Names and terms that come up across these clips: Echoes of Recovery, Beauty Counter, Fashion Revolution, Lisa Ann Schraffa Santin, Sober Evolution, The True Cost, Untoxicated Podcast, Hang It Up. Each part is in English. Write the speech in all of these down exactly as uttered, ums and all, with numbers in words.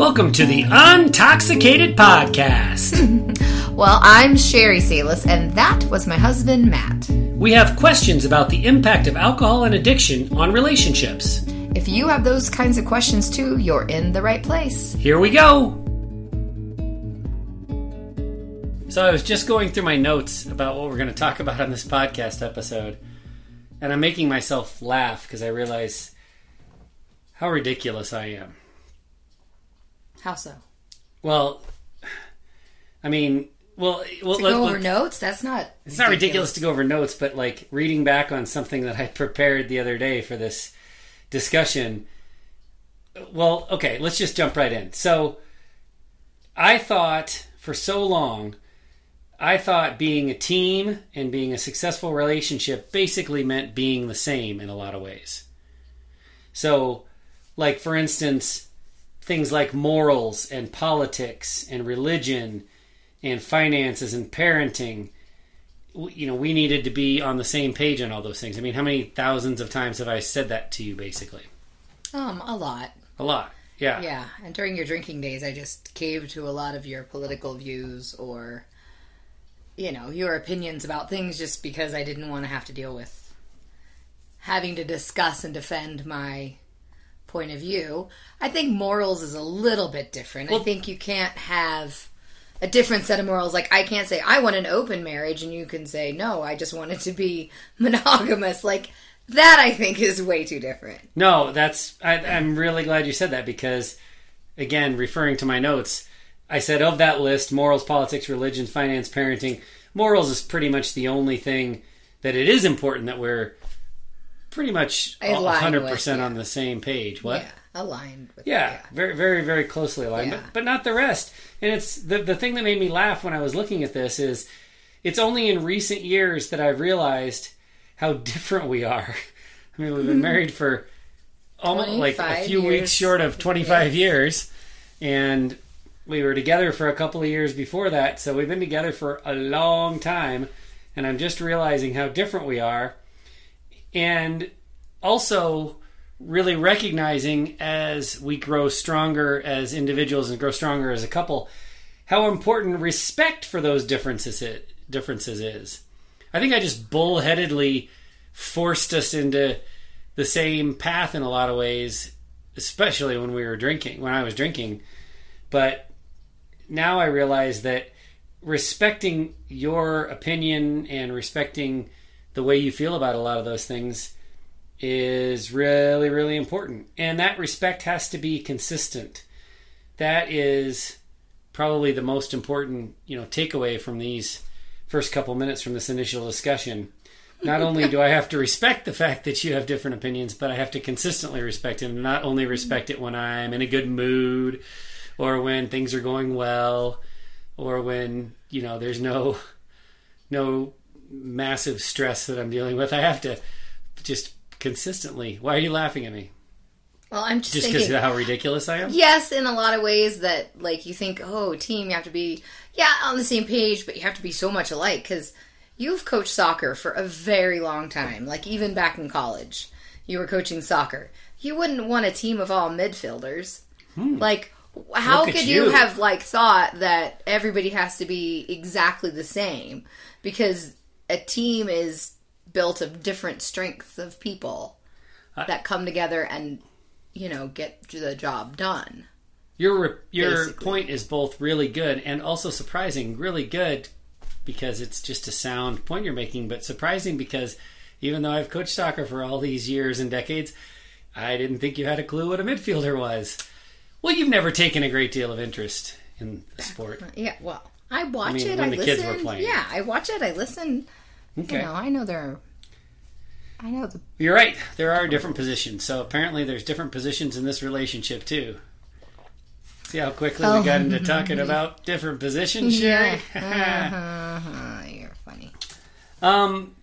Welcome to the Untoxicated Podcast. Well, I'm Sherry Salas, and that was my husband, Matt. We have questions about the impact of alcohol and addiction on relationships. If you have those kinds of questions too, you're in the right place. Here we go. So I was just going through my notes about what we're going to talk about on this podcast episode, and I'm making myself laugh because I realize how ridiculous I am. How so? Well, I mean, well, well to go over notes. That's not. It's not ridiculous to go over notes, but like reading back on something that I prepared the other day for this discussion. Well, okay, let's just jump right in. So, I thought for so long, I thought being a team and being a successful relationship basically meant being the same in a lot of ways. So, like for instance, things like morals and politics and religion and finances and parenting, you know, we needed to be on the same page on all those things. I mean, how many thousands of times have I said that to you, basically? Um, a lot. A lot, yeah. Yeah, and during your drinking days, I just caved to a lot of your political views or, you know, your opinions about things just because I didn't want to have to deal with having to discuss and defend my point of view. I think morals is a little bit different. Well, I think you can't have a different set of morals. Like, I can't say, I want an open marriage, and you can say, no, I just want it to be monogamous. Like, that I think is way too different. No, that's, I, I'm really glad you said that because, again, referring to my notes, I said of that list, morals, politics, religion, finance, parenting, morals is pretty much the only thing that it is important that we're pretty much one hundred percent with, yeah. on the same page. What? Yeah. Aligned with yeah, that, yeah, very, very, very closely aligned, yeah. but, but not the rest. And it's the the thing that made me laugh when I was looking at this is it's only in recent years that I've realized how different we are. I mean, we've been married for almost like a few years. weeks short of twenty-five yes. years, and we were together for a couple of years before that. So we've been together for a long time, and I'm just realizing how different we are, and also really recognizing as we grow stronger as individuals and grow stronger as a couple, how important respect for those differences differences is. I think I just bullheadedly forced us into the same path in a lot of ways, especially when we were drinking, when I was drinking. But now I realize that respecting your opinion and respecting the way you feel about a lot of those things is really, really important. And that respect has to be consistent. That is probably the most important, you know, takeaway from these first couple minutes from this initial discussion. Not only do I have to respect the fact that you have different opinions, but I have to consistently respect it, and not only respect it when I'm in a good mood or when things are going well or when, you know, there's no no massive stress that I'm dealing with. I have to just consistently. Why are you laughing at me? Well, I'm just just thinking, because of how ridiculous I am? Yes, in a lot of ways that, like, you think, oh, team, you have to be, yeah, on the same page, but you have to be so much alike, because you've coached soccer for a very long time. Like, even back in college, you were coaching soccer. You wouldn't want a team of all midfielders. Hmm. Like, how could you. you have, like, thought that everybody has to be exactly the same? Because a team is built of different strengths of people that come together and, you know, get the job done. Your your basically. point is both really good and also surprising. Really good because it's just a sound point you're making, but surprising because even though I've coached soccer for all these years and decades, I didn't think you had a clue what a midfielder was. Well, you've never taken a great deal of interest in the sport. Yeah, well, I watch I mean, it, when I the listen. Kids were playing. Yeah, I watch it, I listen. Okay. You know, I know there are, I know the... You're right. There are different positions. So apparently there's different positions in this relationship, too. See how quickly oh. we got into talking about different positions, Sherry? Yeah. uh-huh. You're funny. Um,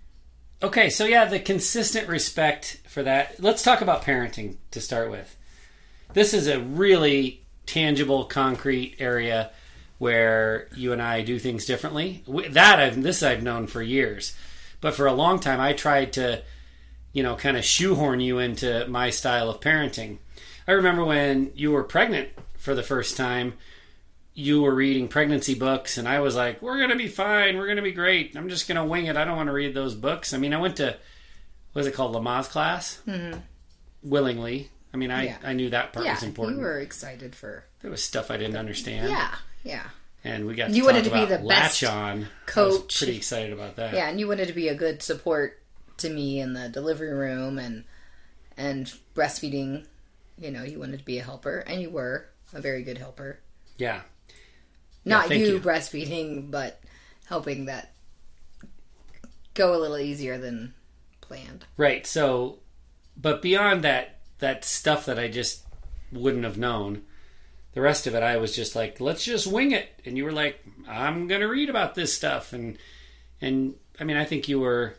okay, so yeah, the consistent respect for that. Let's talk about parenting to start with. This is a really tangible, concrete area where you and I do things differently. That I've, this I've known for years. But for a long time, I tried to, you know, kind of shoehorn you into my style of parenting. I remember when you were pregnant for the first time, you were reading pregnancy books, and I was like, we're going to be fine. We're going to be great. I'm just going to wing it. I don't want to read those books. I mean, I went to, what is it called, Lamaze class? Mm-hmm. Willingly. I mean, I, yeah. I knew that part yeah, was important. You were excited for... There was stuff I didn't the, understand. Yeah, yeah. And we got to you talk wanted to about be the Latch best On. Coach. I was pretty excited about that. Yeah, and you wanted to be a good support to me in the delivery room and and breastfeeding. You know, you wanted to be a helper, and you were a very good helper. Yeah. Not yeah, you, you breastfeeding, but helping that go a little easier than planned. Right. So, but beyond that, that stuff that I just wouldn't have known, the rest of it, I was just like, let's just wing it. And you were like, I'm going to read about this stuff. And, and I mean, I think you were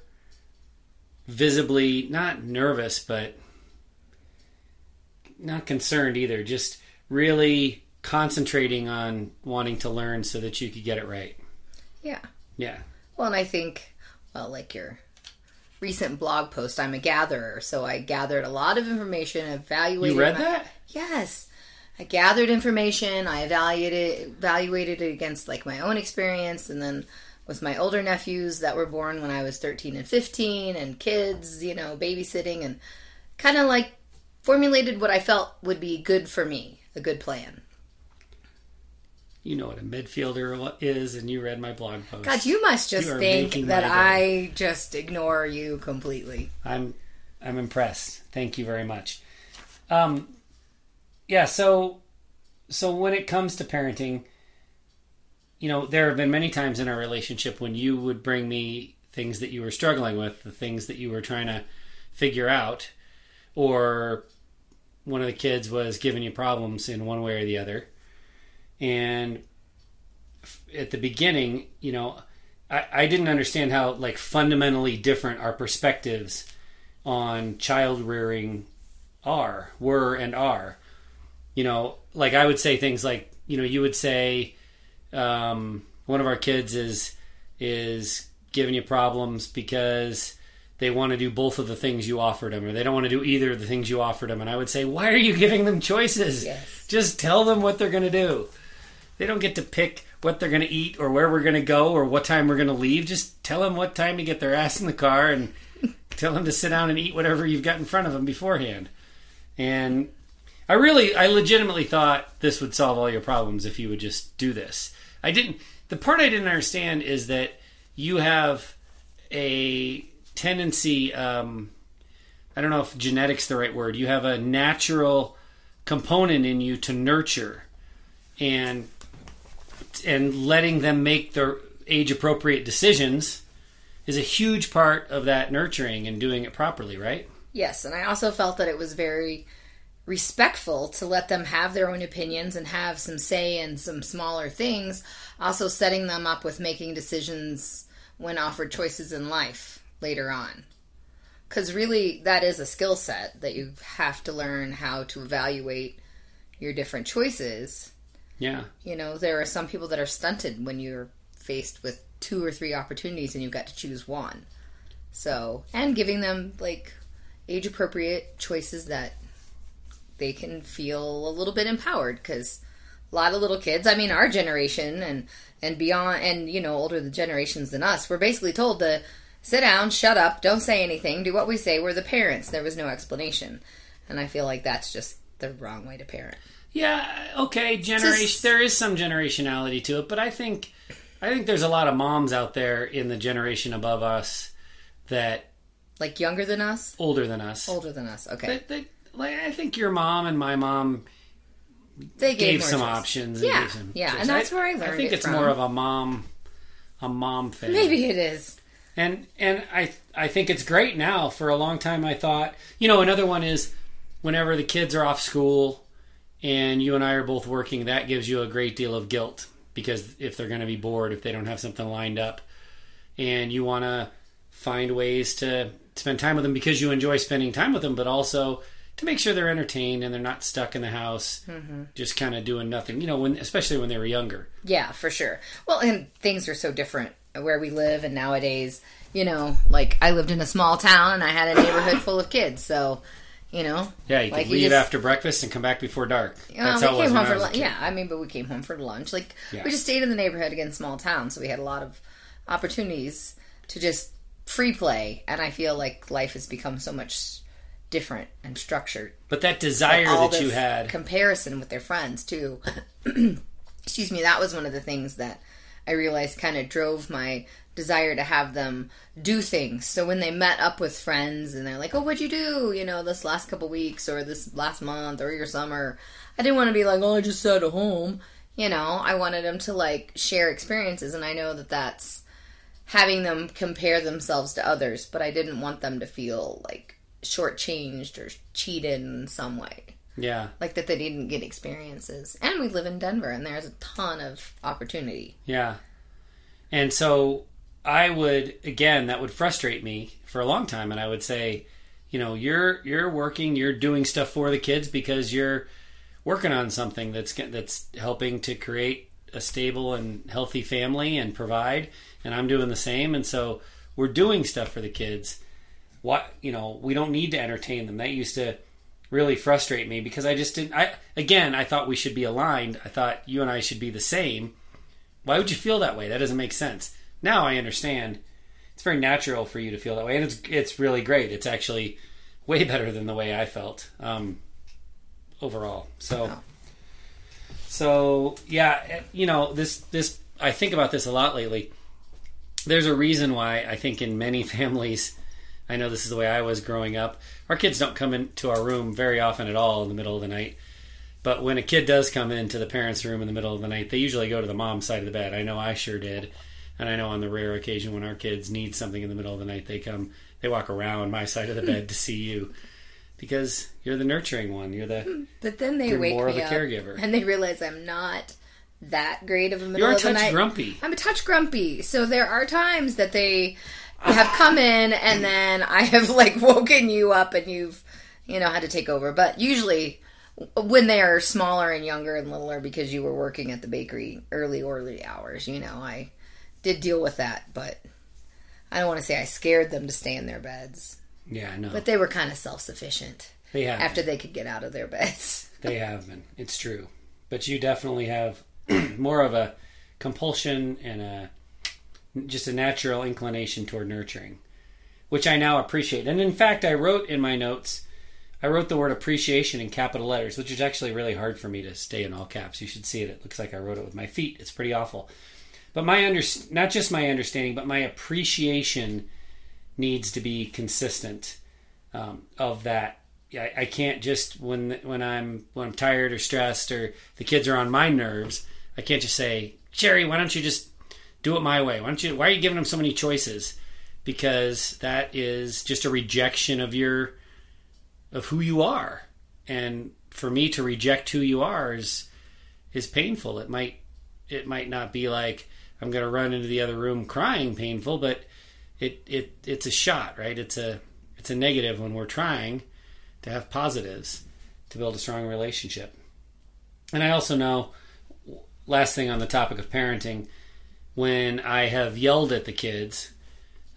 visibly not nervous, but not concerned either. Just really concentrating on wanting to learn so that you could get it right. Yeah. Yeah. Well, and I think, well, like your recent blog post, I'm a gatherer, so I gathered a lot of information, evaluated. You read my, that? Yes. I gathered information, I evaluated evaluated it against like my own experience, and then with my older nephews that were born when I was thirteen and fifteen, and kids, you know, babysitting, and kind of like formulated what I felt would be good for me, a good plan. You know what a midfielder is, and you read my blog post. God, you must just you think that I just ignore you completely. I'm I'm impressed. Thank you very much. Um, yeah, so so when it comes to parenting, you know, there have been many times in our relationship when you would bring me things that you were struggling with, the things that you were trying to figure out, or one of the kids was giving you problems in one way or the other. And at the beginning, you know, I, I didn't understand how, like, fundamentally different our perspectives on child rearing are, were, and are. You know, like, I would say things like, you know, you would say, um, one of our kids is is giving you problems because they want to do both of the things you offered them, or they don't want to do either of the things you offered them. And I would say, why are you giving them choices? Yes. Just tell them what they're going to do. They don't get to pick what they're going to eat or where we're going to go or what time we're going to leave. Just tell them what time to get their ass in the car and tell them to sit down and eat whatever you've got in front of them beforehand. And I really, I legitimately thought this would solve all your problems if you would just do this. I didn't, the part I didn't understand is that you have a tendency, um, I don't know if genetics is the right word, you have a natural component in you to nurture and and letting them make their age-appropriate decisions is a huge part of that nurturing and doing it properly, right? Yes, and I also felt that it was very respectful to let them have their own opinions and have some say in some smaller things, also setting them up with making decisions when offered choices in life later on. Because really, that is a skill set that you have to learn how to evaluate your different choices. Yeah. You know, there are some people that are stunted when you're faced with two or three opportunities and you've got to choose one. So, and giving them, like, age-appropriate choices that they can feel a little bit empowered, because a lot of little kids, I mean, our generation and, and beyond, and, you know, older generations than us, we're basically told to sit down, shut up, don't say anything, do what we say, we're the parents. There was no explanation. And I feel like that's just the wrong way to parent. Yeah, okay, generation just, there is some generationality to it, but I think I think there's a lot of moms out there in the generation above us that, like, younger than us? Older than us. Older than us, okay. That, that, like, I think your mom and my mom they gave, gave some choice. options. Yeah, and gave some yeah, choice. And that's where I learned it from. I think it it's from. more of a mom a mom thing. Maybe it is. And and I I think it's great now. For a long time I thought, you know, another one is whenever the kids are off school and you and I are both working, that gives you a great deal of guilt, because if they're going to be bored, if they don't have something lined up, and you want to find ways to spend time with them because you enjoy spending time with them, but also to make sure they're entertained and they're not stuck in the house, mm-hmm. just kind of doing nothing, you know, when especially when they were younger. Yeah, for sure. Well, and things are so different where we live, and nowadays, you know, like, I lived in a small town and I had a neighborhood full of kids, so You know? Yeah, you like could leave you just, after breakfast and come back before dark. You know, That's how it was, when I was a kid. Yeah, I mean, but we came home for lunch. Like, yeah. we just stayed in the neighborhood, again, small town, so we had a lot of opportunities to just free play. And I feel like life has become so much different and structured. But that desire like all that you had. Comparison with their friends, too. Excuse me, that was one of the things that I realized kind of drove my desire to have them do things. So when they met up with friends and they're like, oh, what'd you do, you know, this last couple weeks or this last month or your summer, I didn't want to be like, oh, I just sat at home. You know, I wanted them to like share experiences, and I know that that's having them compare themselves to others, but I didn't want them to feel like shortchanged or cheated in some way. Yeah. Like that they didn't get experiences. And we live in Denver and there's a ton of opportunity. Yeah. And so I would, again, that would frustrate me for a long time. And I would say, you know, you're you're working, you're doing stuff for the kids because you're working on something that's that's helping to create a stable and healthy family and provide. And I'm doing the same. And so we're doing stuff for the kids. What, you know, we don't need to entertain them. That used to really frustrate me because I just didn't. I again, I thought we should be aligned. I thought you and I should be the same. Why would you feel that way? That doesn't make sense. Now I understand. It's very natural for you to feel that way, and it's it's really great. It's actually way better than the way I felt um, overall. So, wow. so yeah, you know, this this I think about this a lot lately. There's a reason why I think in many families, I know this is the way I was growing up. Our kids don't come into our room very often at all in the middle of the night. But when a kid does come into the parents' room in the middle of the night, they usually go to the mom's side of the bed. I know I sure did. And I know on the rare occasion when our kids need something in the middle of the night, they come, they walk around my side of the bed to see you because you're the nurturing one. You're the, but then they you're wake more me of a up caregiver. And they realize I'm not that great of a middle you're of the night. You're a touch grumpy. I'm a touch grumpy. So there are times that they have come in and then I have like woken you up and you've, you know, had to take over. But usually when they are smaller and younger and littler, because you were working at the bakery early, early hours, you know, I did deal with that, but I don't want to say I scared them to stay in their beds. Yeah, I know. But they were kind of self-sufficient. They have after been. They could get out of their beds. They have been. It's true. But you definitely have more of a compulsion and a just a natural inclination toward nurturing, which I now appreciate. And in fact, I wrote in my notes, I wrote the word appreciation in capital letters, which is actually really hard for me to stay in all caps. You should see it. It looks like I wrote it with my feet. It's pretty awful. But my under, not just my understanding, but my appreciation needs to be consistent um, of that. I, I can't just when when I'm when I'm tired or stressed or the kids are on my nerves, I can't just say, Jerry, why don't you just do it my way? Why don't you? Why are you giving them so many choices? Because that is just a rejection of your of who you are. And for me to reject who you are is is painful. It might it might not be like I'm going to run into the other room crying painful, but it, it, it's a shot, right? It's a, it's a negative when we're trying to have positives to build a strong relationship. And I also know, last thing on the topic of parenting, when I have yelled at the kids,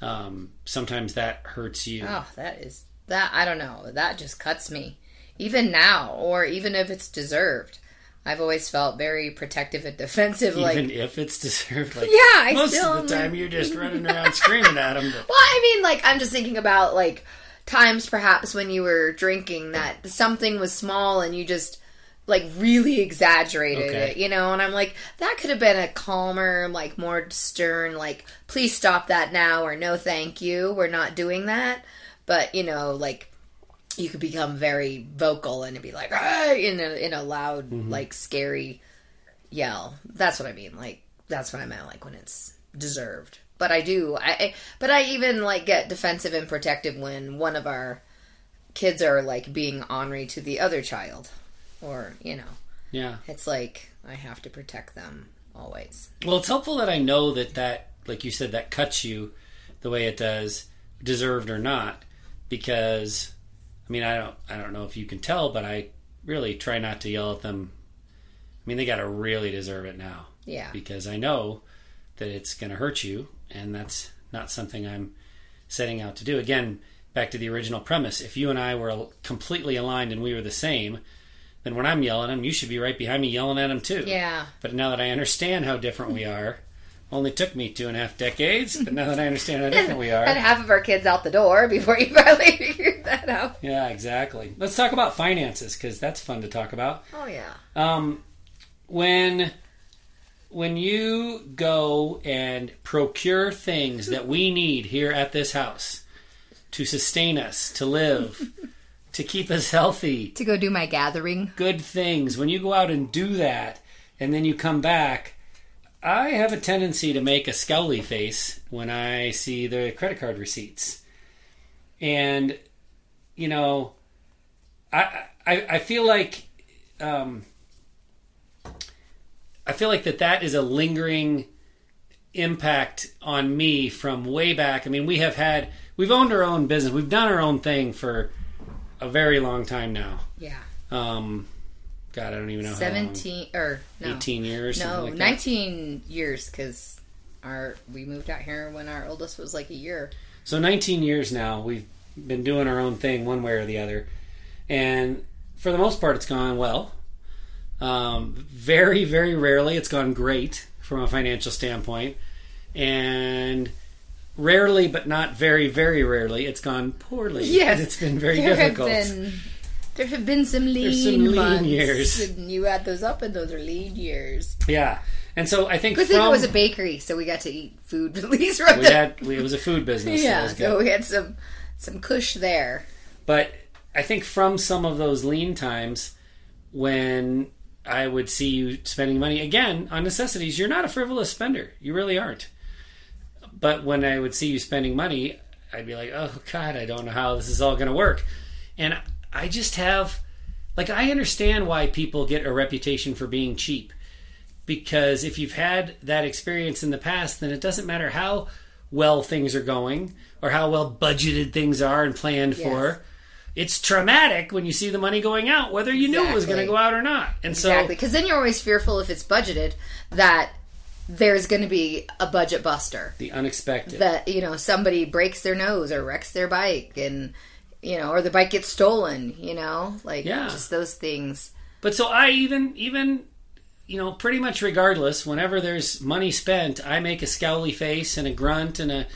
um, sometimes that hurts you. Oh, that is, that, I don't know. That just cuts me. Even now, or even if it's deserved. I've always felt very protective and defensive. Even like, if it's deserved? Like, yeah, I most still... Most of the time, you're just running around screaming at them. But... Well, I mean, like, I'm just thinking about, like, times perhaps when you were drinking that something was small and you just, like, really exaggerated okay. it, you know? And I'm like, that could have been a calmer, like, more stern, like, please stop that now, or no thank you, we're not doing that. But, you know, like... you could become very vocal and it'd be like, ah, in a, in a loud, mm-hmm. like scary yell. That's what I mean. Like, that's what I meant. Like when it's deserved, but I do, I, I, but I even like get defensive and protective when one of our kids are like being ornery to the other child or, you know, yeah, it's like, I have to protect them always. Well, it's helpful that I know that that, like you said, that cuts you the way it does, deserved or not, because I mean, I don't, I don't know if you can tell, but I really try not to yell at them. I mean, they got to really deserve it now. Yeah. Because I know that it's going to hurt you, and that's not something I'm setting out to do. Again, back to the original premise, if you and I were completely aligned and we were the same, then when I'm yelling at him, you should be right behind me yelling at him too. Yeah. But now that I understand how different we are, only took me two and a half decades, but now that I understand how different we are. And half of our kids out the door before you finally figured that out. Yeah, exactly. Let's talk about finances, because that's fun to talk about. Oh, yeah. Um, when... When you go and procure things that we need here at this house to sustain us, to live, to keep us healthy. To go do my gathering. Good things. When you go out and do that and then you come back, I have a tendency to make a scowly face when I see the credit card receipts. And, you know, I I, I feel like... Um, I feel like that that is a lingering impact on me from way back. I mean, we have had, we've owned our own business. We've done our own thing for a very long time now. Yeah. Um, God, I don't even know seventeen, how long. Or no. eighteen years. No, like nineteen that. Years, because our we moved out here when our oldest was like a year. So nineteen years now. We've been doing our own thing one way or the other. And for the most part, it's gone well. Um, very, very rarely it's gone great from a financial standpoint, and rarely, but not very, very rarely, it's gone poorly. Yes. And it's been very there difficult. Have been, there have been some lean, some lean months. Years. And you add those up and those are lean years. Yeah. And so I think good thing it was a bakery, so we got to eat food at least right we there. Had, we, it was a food business. Yeah, so, so we had some, some cush there. But I think from some of those lean times when... I would see you spending money, again, on necessities. You're not a frivolous spender. You really aren't. But when I would see you spending money, I'd be like, oh, God, I don't know how this is all going to work. And I just have, like, I understand why people get a reputation for being cheap. Because if you've had that experience in the past, then it doesn't matter how well things are going or how well budgeted things are and planned yes. for. It's traumatic when you see the money going out, whether you exactly. knew it was going to go out or not. And exactly. so, because then you're always fearful if it's budgeted that there's going to be a budget buster. The unexpected. That, you know, somebody breaks their nose or wrecks their bike and, you know, or the bike gets stolen, you know, like yeah. just those things. But so I even, even, you know, pretty much regardless, whenever there's money spent, I make a scowly face and a grunt and a,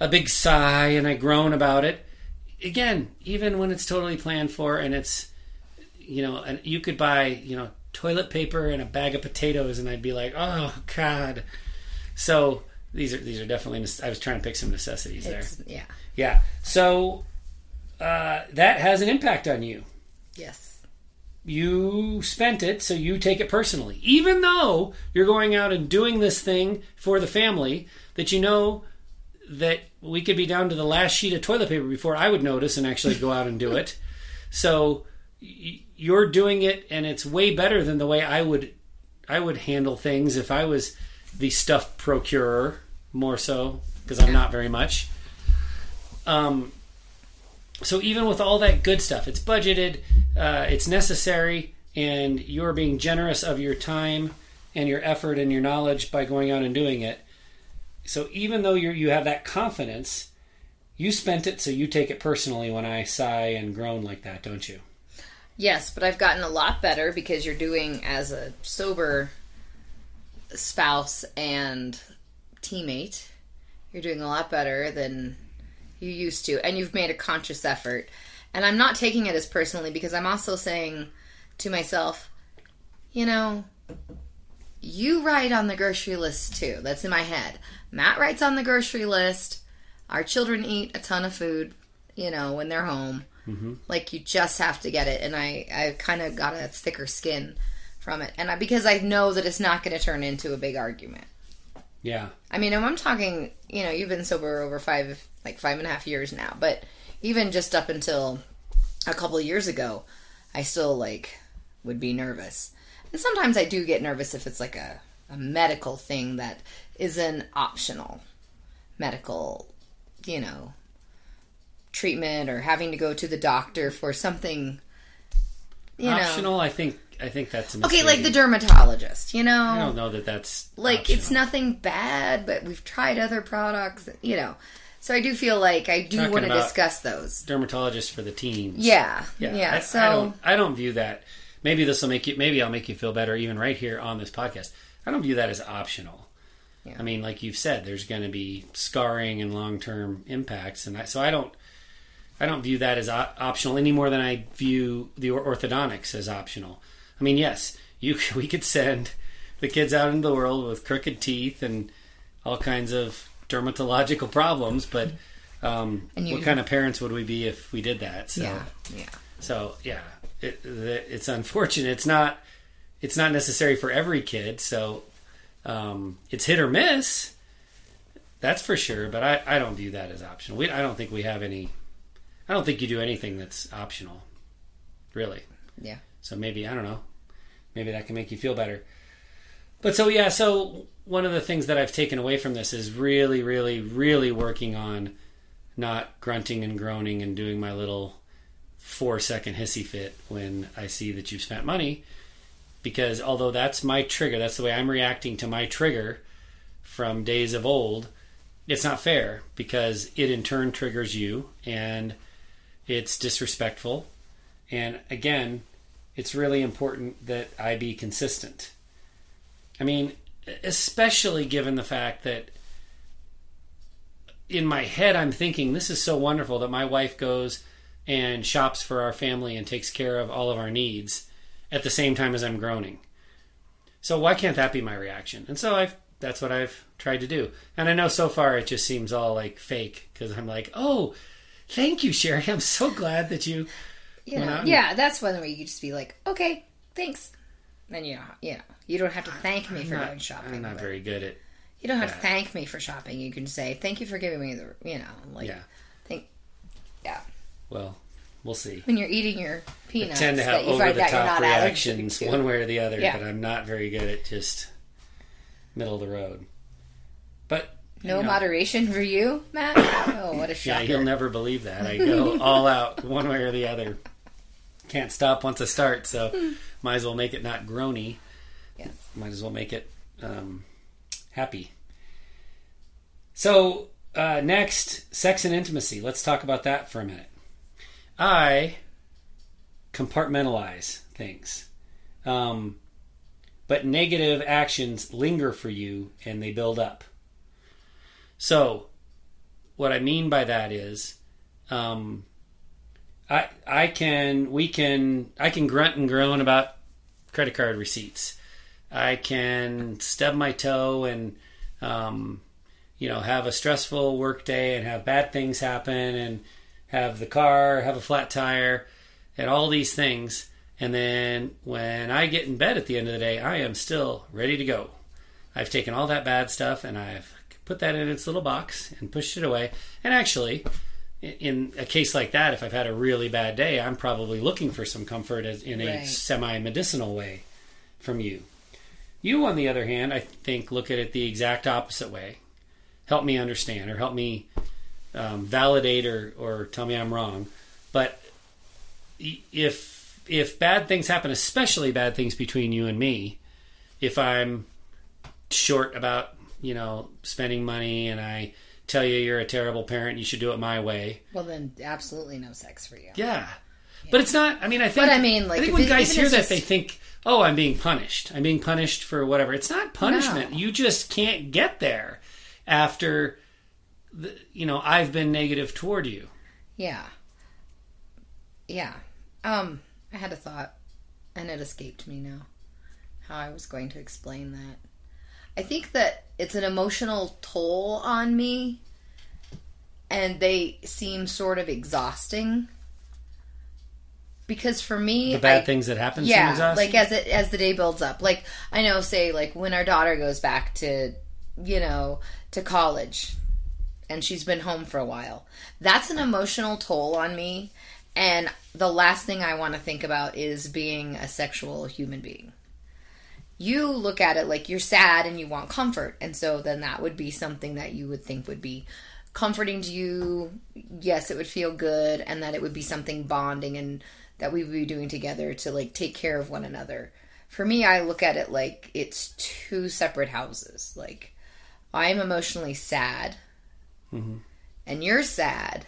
a big sigh and I groan about it. Again, even when it's totally planned for and it's, you know, and you could buy, you know, toilet paper and a bag of potatoes and I'd be like, oh, God. So these are these are definitely, I was trying to pick some necessities there. It's, yeah. Yeah. So uh, that has an impact on you. Yes. You spent it, so you take it personally. Even though you're going out and doing this thing for the family that you know that we could be down to the last sheet of toilet paper before I would notice and actually go out and do it. So you're doing it, and it's way better than the way I would I would handle things if I was the stuff procurer, more so, because I'm not very much. Um. So even with all that good stuff, it's budgeted, uh, it's necessary, and you're being generous of your time and your effort and your knowledge by going out and doing it. So even though you you have that confidence, you spent it, so you take it personally when I sigh and groan like that, don't you? Yes, but I've gotten a lot better because you're doing as a sober spouse and teammate, you're doing a lot better than you used to, and you've made a conscious effort. And I'm not taking it as personally because I'm also saying to myself, you know, you write on the grocery list too. That's in my head. Matt writes on the grocery list. Our children eat a ton of food, you know, when they're home. Mm-hmm. Like, you just have to get it. And I, I kind of got a thicker skin from it. And I, because I know that it's not going to turn into a big argument. Yeah. I mean, I'm talking, you know, you've been sober over five, like five and a half years now. But even just up until a couple of years ago, I still, like, would be nervous. And sometimes I do get nervous if it's like a, a medical thing that is an optional medical, you know, treatment or having to go to the doctor for something, you optional, know. Optional, I think I think that's a mistake. Okay, like the dermatologist, you know. I don't know that that's like, optional. It's nothing bad, but we've tried other products, you know. So I do feel like I do want to discuss those. Dermatologists for the teens. Yeah. Yeah. yeah I, so I don't, I don't view that. Maybe this will make you, maybe I'll make you feel better even right here on this podcast. I don't view that as optional. Yeah. I mean, like you've said, there's going to be scarring and long-term impacts. And I, so I don't, I don't view that as op- optional any more than I view the orthodontics as optional. I mean, yes, you, we could send the kids out into the world with crooked teeth and all kinds of dermatological problems, but um, you, what kind of parents would we be if we did that? So, yeah, yeah. So yeah, it, it's unfortunate. It's not, it's not necessary for every kid. So um, it's hit or miss. That's for sure. But I, I don't view that as optional. We, I don't think we have any. I don't think you do anything that's optional, really. Yeah. So maybe, I don't know, maybe that can make you feel better. But so, yeah, so one of the things that I've taken away from this is really, really, really working on not grunting and groaning and doing my little four-second hissy fit when I see that you've spent money. Because although that's my trigger, that's the way I'm reacting to my trigger from days of old, it's not fair because it in turn triggers you and it's disrespectful. And again, it's really important that I be consistent. I mean, especially given the fact that in my head, I'm thinking, this is so wonderful that my wife goes and shops for our family and takes care of all of our needs at the same time as I'm groaning. So why can't that be my reaction? And so I've, that's what I've tried to do. And I know so far it just seems all like fake because I'm like, oh, thank you, Sherry. I'm so glad that you... You know, yeah, that's one way you just be like, okay, thanks. Then you know, you know, you don't have to thank me I'm for not, going shopping. I'm not very good at. You don't have that. To thank me for shopping. You can say thank you for giving me the, you know, like, yeah. Think, yeah. Well, we'll see. When you're eating your peanuts, I tend to have over the top reactions one way or the other, yeah. But I'm not very good at just middle of the road. But no moderation for you, Matt. Oh, what a shocker! Yeah, you'll never believe that. I go all out one way or the other. Can't stop once I start, so might as well make it not groany. Yes. Might as well make it um, happy. So uh, next, sex and intimacy. Let's talk about that for a minute. I compartmentalize things, um, but negative actions linger for you and they build up. So what I mean by that is... Um, I I can we can I can grunt and groan about credit card receipts. I can stub my toe and um, you know, have a stressful work day and have bad things happen and have the car have a flat tire and all these things. And then when I get in bed at the end of the day, I am still ready to go. I've taken all that bad stuff and I've put that in its little box and pushed it away. And actually, in a case like that, if I've had a really bad day, I'm probably looking for some comfort in a right. semi-medicinal way from you. You, on the other hand, I think look at it the exact opposite way. Help me understand or help me um, validate or, or tell me I'm wrong. But if, if bad things happen, especially bad things between you and me, if I'm short about, you know, spending money and I... tell you you're a terrible parent, you should do it my way. Well, then absolutely no sex for you. Yeah. yeah. But it's not, I mean, I think, but I mean, like, I think when it, guys hear that, just... they think, oh, I'm being punished. I'm being punished for whatever. It's not punishment. No. You just can't get there after, the, you know, I've been negative toward you. Yeah. Yeah. Um, I had a thought, and it escaped me now, how I was going to explain that. I think that it's an emotional toll on me, and they seem sort of exhausting. Because for me, the bad I, things that happen, yeah, seem exhausting? Like as it as the day builds up. Like I know, say, like when our daughter goes back to, you know, to college, and she's been home for a while. That's an emotional toll on me, and the last thing I want to think about is being a sexual human being. You look at it like you're sad and you want comfort. And so then that would be something that you would think would be comforting to you. Yes, it would feel good. And that it would be something bonding and that we would be doing together to like take care of one another. For me, I look at it like it's two separate houses. Like I'm emotionally sad. Mm-hmm. and you're sad,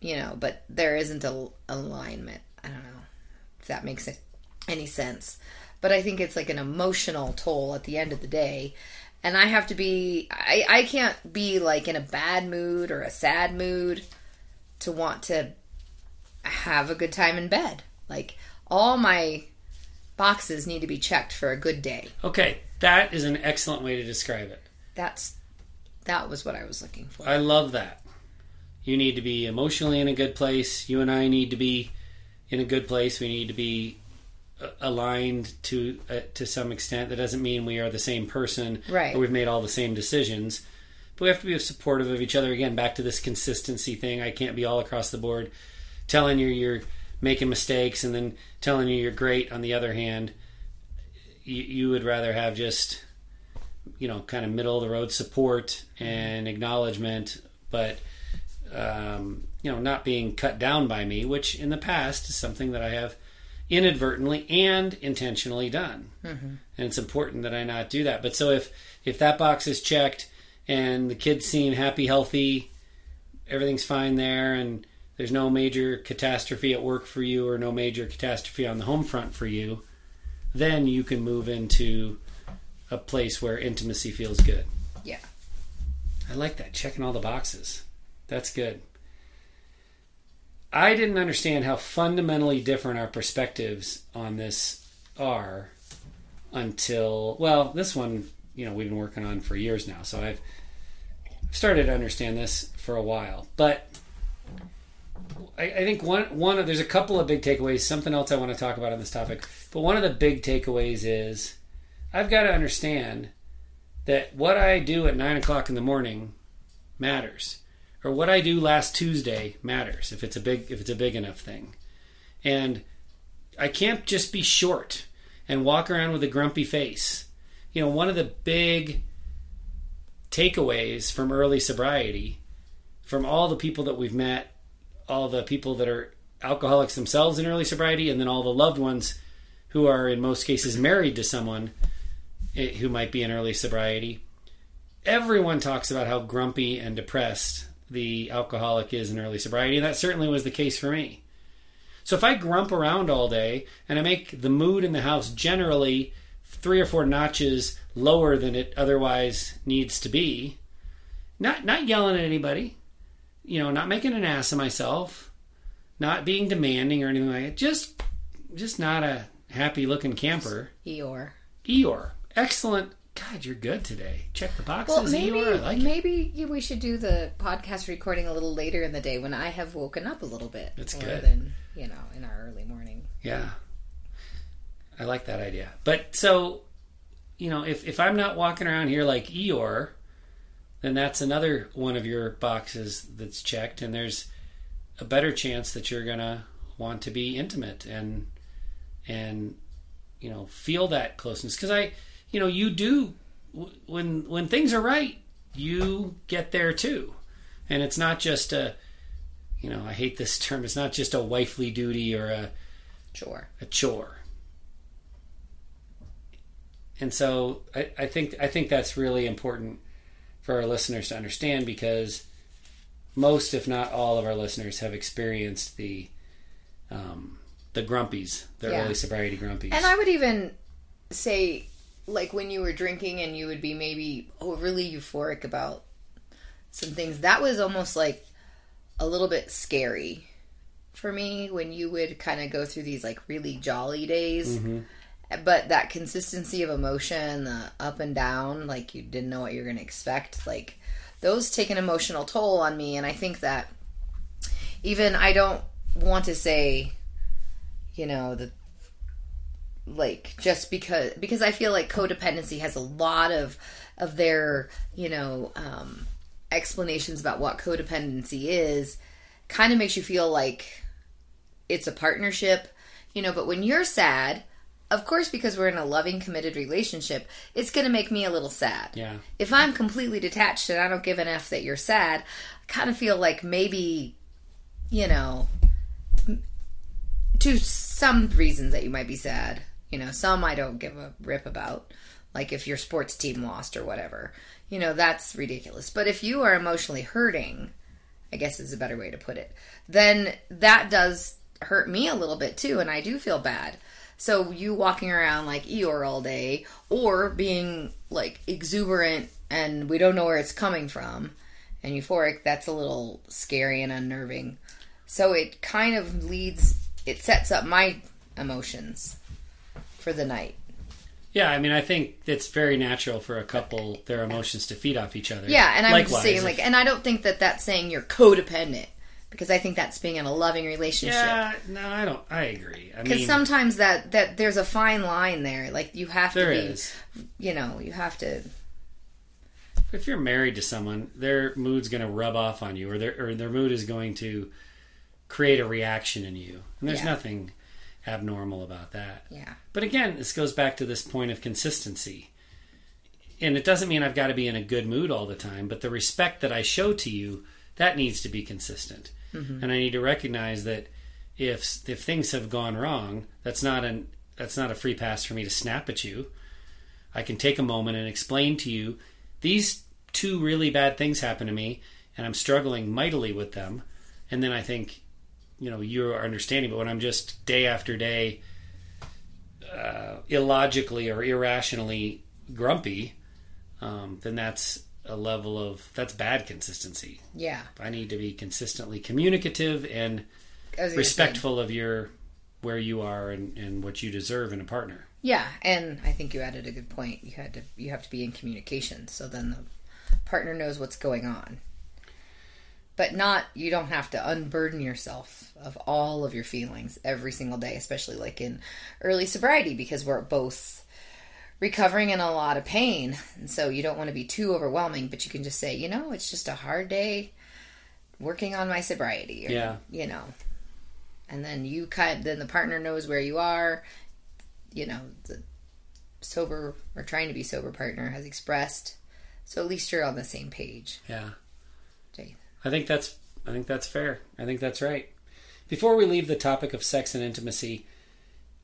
you know, but there isn't a alignment. I don't know if that makes it any sense, but I think it's like an emotional toll at the end of the day. And I have to be, I, I can't be like in a bad mood or a sad mood to want to have a good time in bed. Like, all my boxes need to be checked for a good day. Okay, that is an excellent way to describe it. That's, that was what I was looking for. I love that. You need to be emotionally in a good place. You and I need to be in a good place. We need to be aligned to uh, to some extent. That doesn't mean we are the same person, right, or we've made all the same decisions, but we have to be supportive of each other. Again, back to this consistency thing. I can't be all across the board telling you you're making mistakes and then telling you you're great on the other hand. You, you would rather have just, you know, kind of middle of the road support and acknowledgement, but um, you know, not being cut down by me, which in the past is something that I have inadvertently and intentionally done. Mm-hmm. And it's important that I not do that. But so if, if that box is checked and the kids seem happy, healthy, everything's fine there, and there's no major catastrophe at work for you or no major catastrophe on the home front for you, then you can move into a place where intimacy feels good. Yeah. I like that. Checking all the boxes. That's good. I didn't understand how fundamentally different our perspectives on this are until, well, this one, you know, we've been working on for years now, so I've started to understand this for a while. But I, I think one, one of, there's a couple of big takeaways, something else I want to talk about on this topic, but one of the big takeaways is I've got to understand that what I do at nine o'clock in the morning matters. Or what I do last Tuesday matters if it's a big if it's a big enough thing. And I can't just be short and walk around with a grumpy face. You know, one of the big takeaways from early sobriety, from all the people that we've met, all the people that are alcoholics themselves in early sobriety, and then all the loved ones who are in most cases married to someone who might be in early sobriety, everyone talks about how grumpy and depressed the alcoholic is in early sobriety, and that certainly was the case for me. So if I grump around all day and I make the mood in the house generally three or four notches lower than it otherwise needs to be, not not yelling at anybody, you know, not making an ass of myself, not being demanding or anything like that, just just not a happy looking camper. Eeyore. Eeyore. Excellent. God, you're good today. Check the boxes. Well, maybe you are. I like it. Maybe we should do the podcast recording a little later in the day when I have woken up a little bit. That's good. Than, you know, in our early morning. Yeah. I like that idea. But so, you know, if, if I'm not walking around here like Eeyore, then that's another one of your boxes that's checked, and there's a better chance that you're going to want to be intimate and, and you know, feel that closeness. Because I... You know, you do, when when things are right, you get there too. And it's not just a, you know, I hate this term, it's not just a wifely duty or a chore. A chore. And so I, I think I think that's really important for our listeners to understand, because most, if not all, of our listeners have experienced the um, the grumpies, the yeah. early sobriety grumpies. And I would even say, like, when you were drinking and you would be maybe overly euphoric about some things, that was almost like a little bit scary for me, when you would kind of go through these like really jolly days. Mm-hmm. But that consistency of emotion, the up and down, like you didn't know what you were going to expect, like those take an emotional toll on me. And I think that even, I don't want to say, you know, the like just because because I feel like codependency has a lot of of their, you know, um explanations about what codependency is, kind of makes you feel like it's a partnership, you know. But when you're sad, of course, because we're in a loving, committed relationship, it's going to make me a little sad. Yeah. If I'm completely detached and I don't give an F that you're sad, I kind of feel like maybe, you know, to some reasons that you might be sad. You know, some I don't give a rip about, like if your sports team lost or whatever. You know, that's ridiculous. But if you are emotionally hurting, I guess is a better way to put it, then that does hurt me a little bit too, and I do feel bad. So you walking around like Eeyore all day, or being like exuberant and we don't know where it's coming from, and euphoric, that's a little scary and unnerving. So it kind of leads, it sets up my emotions for the night. Yeah, I mean, I think it's very natural for a couple, their emotions to feed off each other. Yeah, and I'm just saying, like, and I don't think that that's saying you're codependent, because I think that's being in a loving relationship. Yeah, no, I don't, I agree. I mean, because sometimes that, that, there's a fine line there. Like, you have to be, is. you know, you have to. If you're married to someone, their mood's going to rub off on you, or their, or their mood is going to create a reaction in you. And there's yeah. nothing abnormal about that. Yeah. But again, this goes back to this point of consistency. And it doesn't mean I've got to be in a good mood all the time, but the respect that I show to you, that needs to be consistent. Mm-hmm. And I need to recognize that if if things have gone wrong, that's not an that's not a free pass for me to snap at you. I can take a moment and explain to you, these two really bad things happened to me, and I'm struggling mightily with them. And then I think, you know, you're understanding, but when I'm just day after day uh, illogically or irrationally grumpy, um, then that's a level of, that's bad consistency. Yeah. I need to be consistently communicative and respectful of your, where you are and, and what you deserve in a partner. Yeah, and I think you added a good point. You had to, you have to be in communication, so then the partner knows what's going on. But not, you don't have to unburden yourself of all of your feelings every single day, especially like in early sobriety, because we're both recovering in a lot of pain. And so you don't want to be too overwhelming, but you can just say, you know, it's just a hard day working on my sobriety. Or, yeah. You know, and then you kind of, then the partner knows where you are. You know, the sober or trying to be sober partner has expressed, so at least you're on the same page. Yeah, Jay. I think that's I think that's fair. I think that's right. Before we leave the topic of sex and intimacy,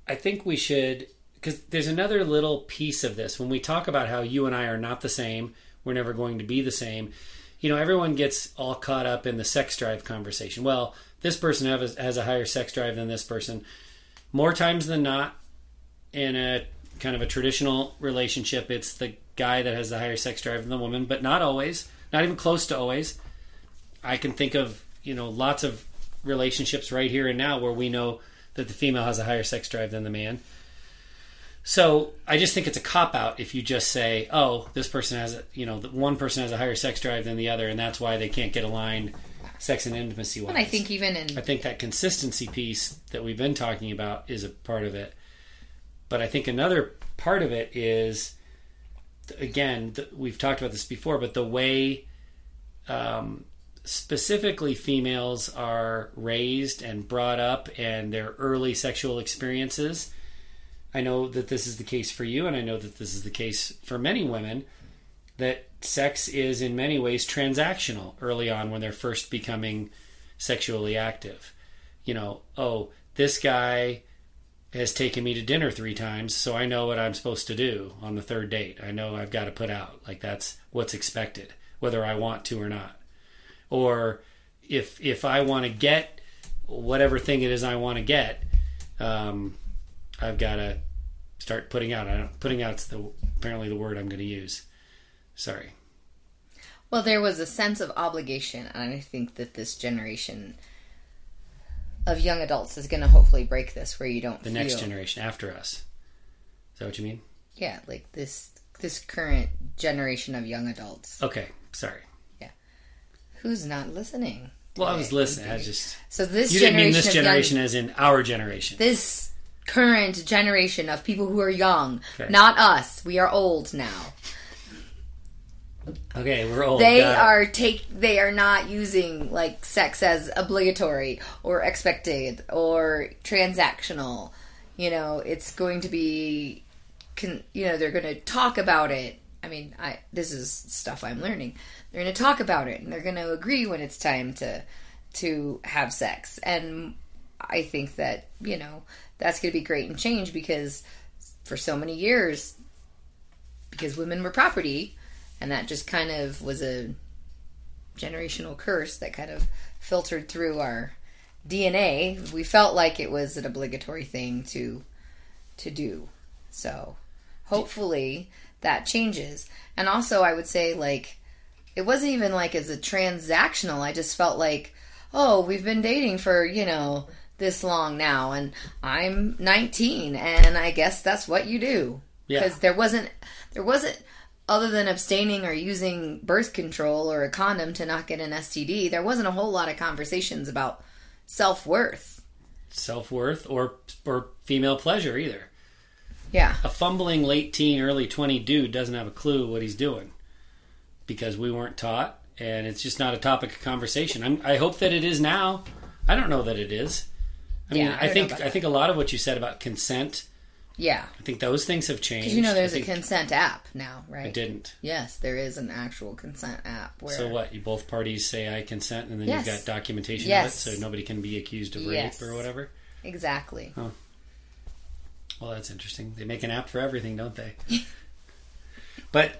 I think we should, because there's another little piece of this when we talk about how you and I are not the same. We're never going to be the same. You know, everyone gets all caught up in the sex drive conversation. Well, this person has, has a higher sex drive than this person. More times than not, in a kind of a traditional relationship, it's the guy that has the higher sex drive than the woman, but not always, not even close to always. I can think of, you know, lots of relationships right here and now where we know that the female has a higher sex drive than the man. So I just think it's a cop-out if you just say, oh, this person has, a, you know, one person has a higher sex drive than the other, and that's why they can't get aligned sex and intimacy-wise. And I think even in... I think that consistency piece that we've been talking about is a part of it. But I think another part of it is, again, th- we've talked about this before, but the way um, specifically females are raised and brought up and their early sexual experiences. I know that this is the case for you, and I know that this is the case for many women, that sex is in many ways transactional early on when they're first becoming sexually active. You know, oh, this guy has taken me to dinner three times, so I know what I'm supposed to do on the third date. I know I've got to put out. Like, that's what's expected, whether I want to or not. Or if if I want to get whatever thing it is I want to get, um, I've got to start putting out. I don't, putting out's the, apparently the word I'm going to use. Sorry. Well, there was a sense of obligation, and I think that this generation of young adults is going to hopefully break this, where you don't the feel... The next generation after us. Is that what you mean? Yeah, like this this current generation of young adults. Okay, sorry. Yeah. Who's not listening? Well, I was listening. I just... So this you generation didn't mean this generation young, as in our generation. This current generation of people who are young. Okay. Not us. We are old now. Okay, we're old. They are take. They are not using like sex as obligatory or expected or transactional. You know, it's going to be. Con, you know, they're going to talk about it. I mean, I this is stuff I'm learning. They're going to talk about it, and they're going to agree when it's time to to have sex. And I think that, you know, that's going to be great and change, because for so many years because women were property, and that just kind of was a generational curse that kind of filtered through our D N A. We felt like it was an obligatory thing to to do. So hopefully that changes. And also I would say, like, it wasn't even like as a transactional. I just felt like, oh, we've been dating for, you know, this long now, and I'm nineteen, and I guess that's what you do. Yeah. Because there wasn't, there wasn't, other than abstaining or using birth control or a condom to not get an S T D, there wasn't a whole lot of conversations about self-worth. Self-worth or or female pleasure either. Yeah. A fumbling late teen, early twenty dude doesn't have a clue what he's doing because we weren't taught, and it's just not a topic of conversation. I'm, I hope that it is now. I don't know that it is. I mean, yeah, I, I think I think a lot of what you said about consent. Yeah. I think those things have changed. Because you know there's a consent app now, right? I didn't. Yes, there is an actual consent app. Where... So what, you both parties say I consent, and then yes. you've got documentation yes. of it, so nobody can be accused of yes. rape or whatever? Exactly. Huh. Well, that's interesting. They make an app for everything, don't they? But,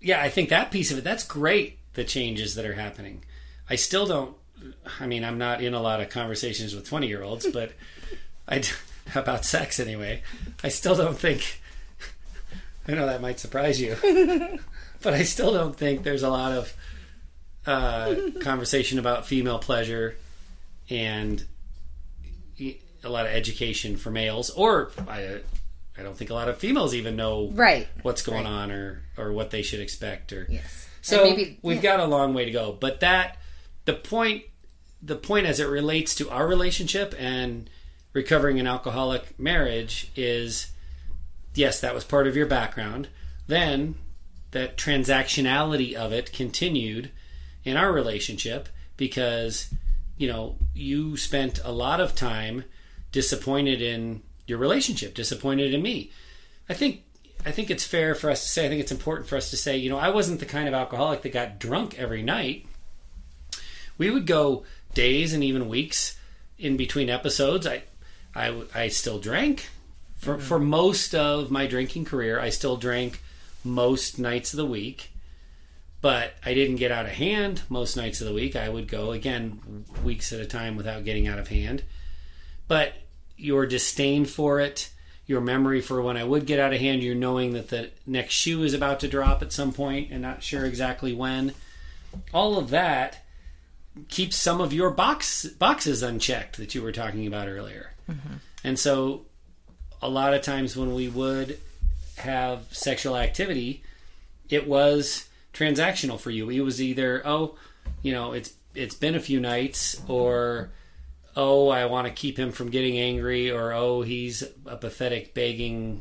yeah, I think that piece of it, that's great, the changes that are happening. I still don't, I mean, I'm not in a lot of conversations with twenty-year-olds, but I... about sex anyway. I still don't think, I know that might surprise you, but I still don't think there's a lot of uh, conversation about female pleasure and a lot of education for males, or I, I don't think a lot of females even know right. what's going right. on or, or what they should expect. Or yes. So maybe, we've yeah. got a long way to go, but that, the point, the point as it relates to our relationship and recovering an alcoholic marriage is, yes, that was part of your background. Then that transactionality of it continued in our relationship because, you know, you spent a lot of time disappointed in your relationship, disappointed in me. I think I think it's fair for us to say, I think it's important for us to say, you know, I wasn't the kind of alcoholic that got drunk every night. We would go days and even weeks in between episodes. I I, I still drank for, mm-hmm. for most of my drinking career. I still drank most nights of the week, but I didn't get out of hand most nights of the week. I would go, again, weeks at a time without getting out of hand. But your disdain for it, your memory for when I would get out of hand, you're knowing that the next shoe is about to drop at some point and not sure exactly when, all of that keeps some of your box boxes unchecked that you were talking about earlier. Mm-hmm. And so a lot of times when we would have sexual activity, it was transactional for you. It was either, oh, you know, it's it's been a few nights, or, oh, I want to keep him from getting angry, or, oh, he's a pathetic, begging,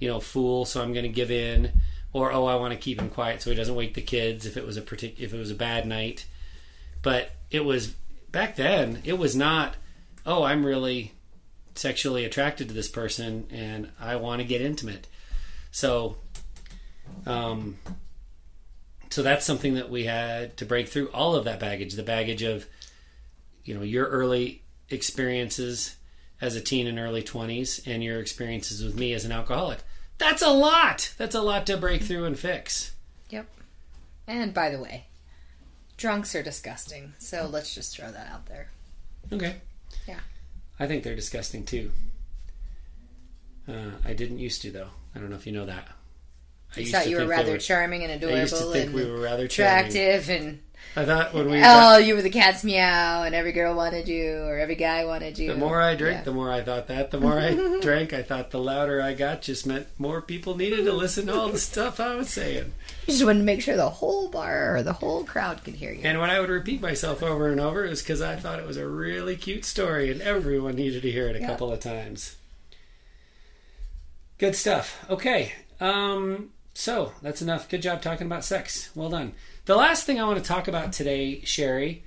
you know, fool, so I'm going to give in, or, oh, I want to keep him quiet so he doesn't wake the kids if it was a partic- if it was a bad night. But it was, back then, it was not, oh, I'm really sexually attracted to this person and I want to get intimate. So um, so that's something that we had to break through, all of that baggage, the baggage of, you know, your early experiences as a teen and early twenties and your experiences with me as an alcoholic. That's a lot. That's a lot to break through and fix. Yep. And by the way, drunks are disgusting. So let's just throw that out there. Okay. Yeah. I think they're disgusting too. Uh, I didn't used to, though. I don't know if you know that. I you thought you were rather were, charming and adorable. I used to think and we were rather attractive charming. and. I thought when we. Oh, got, you were the cat's meow, and every girl wanted you, or every guy wanted you. The more I drank, yeah. the more I thought that. The more I drank, I thought the louder I got just meant more people needed to listen to all the stuff I was saying. You just wanted to make sure the whole bar or the whole crowd could hear you. And when I would repeat myself over and over, it was because I thought it was a really cute story, and everyone needed to hear it a yeah. couple of times. Good stuff. Okay. Um... So, that's enough. Good job talking about sex. Well done. The last thing I want to talk about today, Sherry,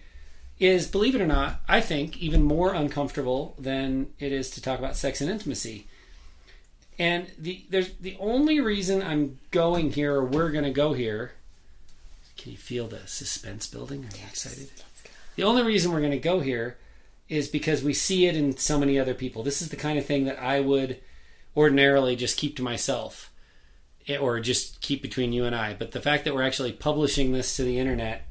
is, believe it or not, I think even more uncomfortable than it is to talk about sex and intimacy. And the there's the only reason I'm going here, or we're going to go here, can you feel the suspense building? Are you yes, excited? Let's go. The only reason we're going to go here is because we see it in so many other people. This is the kind of thing that I would ordinarily just keep to myself. or just keep between you and I. But the fact that we're actually publishing this to the internet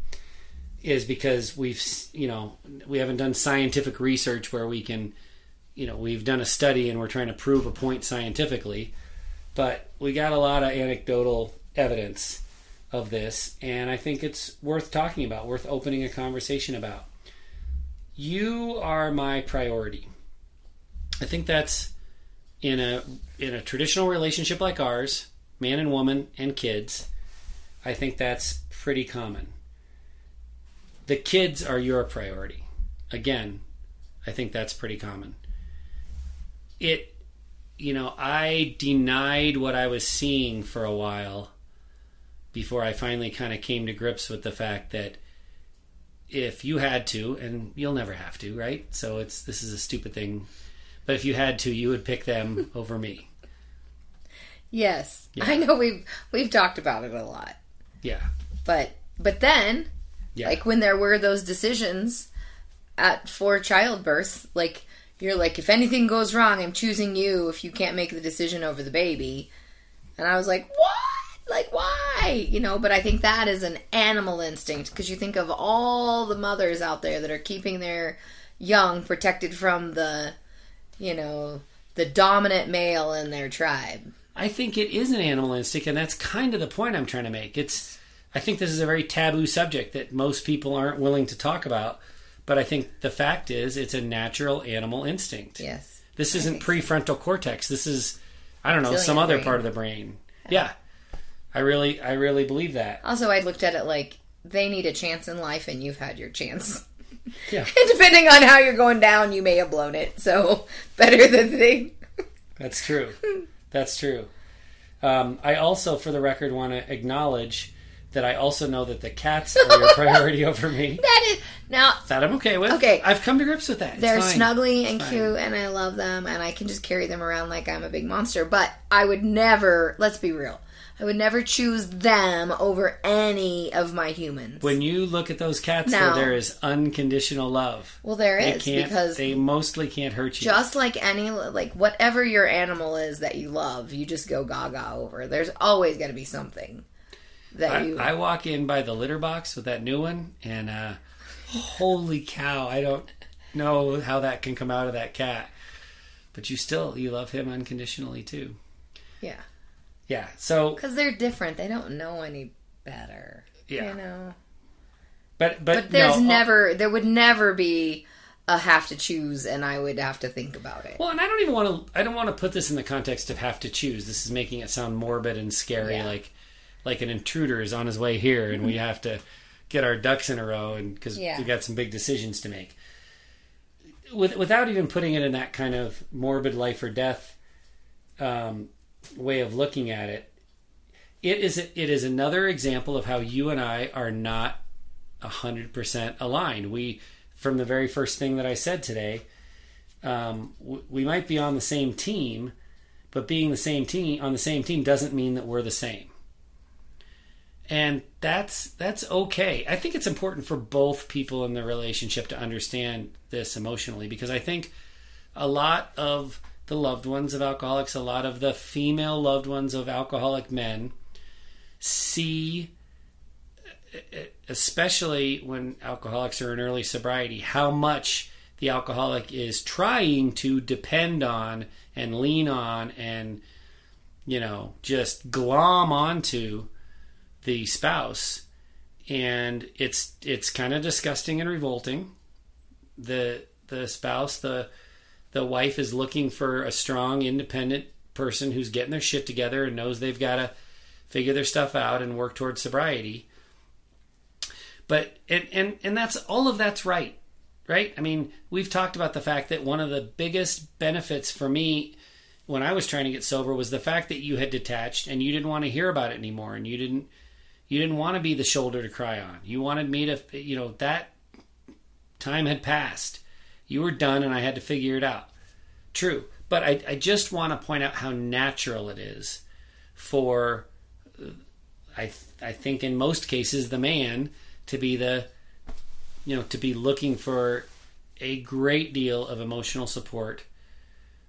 is because we've, you know, we haven't done scientific research where we can, you know, we've done a study and we're trying to prove a point scientifically, but we got a lot of anecdotal evidence of this. And I think it's worth talking about, worth opening a conversation about. You are my priority. I think that's in a, in a traditional relationship like ours, man and woman and kids, I think that's pretty common. The kids are your priority. Again, I think that's pretty common. It, you know, I denied what I was seeing for a while before I finally kind of came to grips with the fact that if you had to, and you'll never have to, right? So it's, this is a stupid thing, but if you had to, you would pick them over me. Yes. Yeah. I know we've, we've talked about it a lot. Yeah. But, but then... Yeah. Like when there were those decisions at for childbirth, like you're like, if anything goes wrong, I'm choosing you if you can't make the decision over the baby. And I was like, what? Like, why? You know, but I think that is an animal instinct, because you think of all the mothers out there that are keeping their young protected from the, you know, the dominant male in their tribe. I think it is an animal instinct, and that's kind of the point I'm trying to make. It's, I think this is a very taboo subject that most people aren't willing to talk about, but I think the fact is it's a natural animal instinct. Yes. This isn't prefrontal so. cortex. This is, I don't know, Brazilian some other brain. part of the brain. Yeah. yeah. I really, I really believe that. Also, I looked at it like they need a chance in life and you've had your chance. Yeah. Depending on how you're going down, you may have blown it. So better than they. That's true. That's true. Um, I also, for the record, want to acknowledge that I also know that the cats are your priority over me. That is... Now... That I'm okay with. Okay. I've come to grips with that. It's they're fine. snuggly and fine. cute, and I love them, and I can just carry them around like I'm a big monster. But I would never... Let's be real. I would never choose them over any of my humans. When you look at those cats, no. though, there is unconditional love. Well, there they is, can't, because... They mostly can't hurt you. Just like any... Like, whatever your animal is that you love, you just go gaga over. There's always got to be something. That you... I, I walk in by the litter box with that new one, and uh, holy cow, I don't know how that can come out of that cat. But you still, you love him unconditionally, too. Yeah. Yeah, so... Because they're different. They don't know any better. Yeah. You know? But, but, but there's no, never, there would never be a have to choose, and I would have to think about it. Well, and I don't even want to, I don't want to put this in the context of have to choose. This is making it sound morbid and scary, yeah. like... like an intruder is on his way here and we have to get our ducks in a row and because yeah. we got some big decisions to make. With, without even putting it in that kind of morbid life or death um, way of looking at it, it is it is another example of how you and I are not one hundred percent aligned. We, from the very first thing that I said today, um, w- we might be on the same team, but being the same team on the same team doesn't mean that we're the same. And that's that's okay. I think it's important for both people in the relationship to understand this emotionally, because I think a lot of the loved ones of alcoholics, a lot of the female loved ones of alcoholic men see, especially when alcoholics are in early sobriety, how much the alcoholic is trying to depend on and lean on and, you know, just glom onto the spouse, and it's it's kind of disgusting and revolting. The the spouse, the the wife is looking for a strong, independent person who's getting their shit together and knows they've got to figure their stuff out and work towards sobriety. But and and and that's all of that's right, right? I mean, we've talked about the fact that one of the biggest benefits for me when I was trying to get sober was the fact that you had detached and you didn't want to hear about it anymore, and you didn't. You didn't want to be the shoulder to cry on. You wanted me to, you know, that time had passed. You were done and I had to figure it out. True. But I, I just want to point out how natural it is for, I th- I think in most cases, the man to be the, you know, to be looking for a great deal of emotional support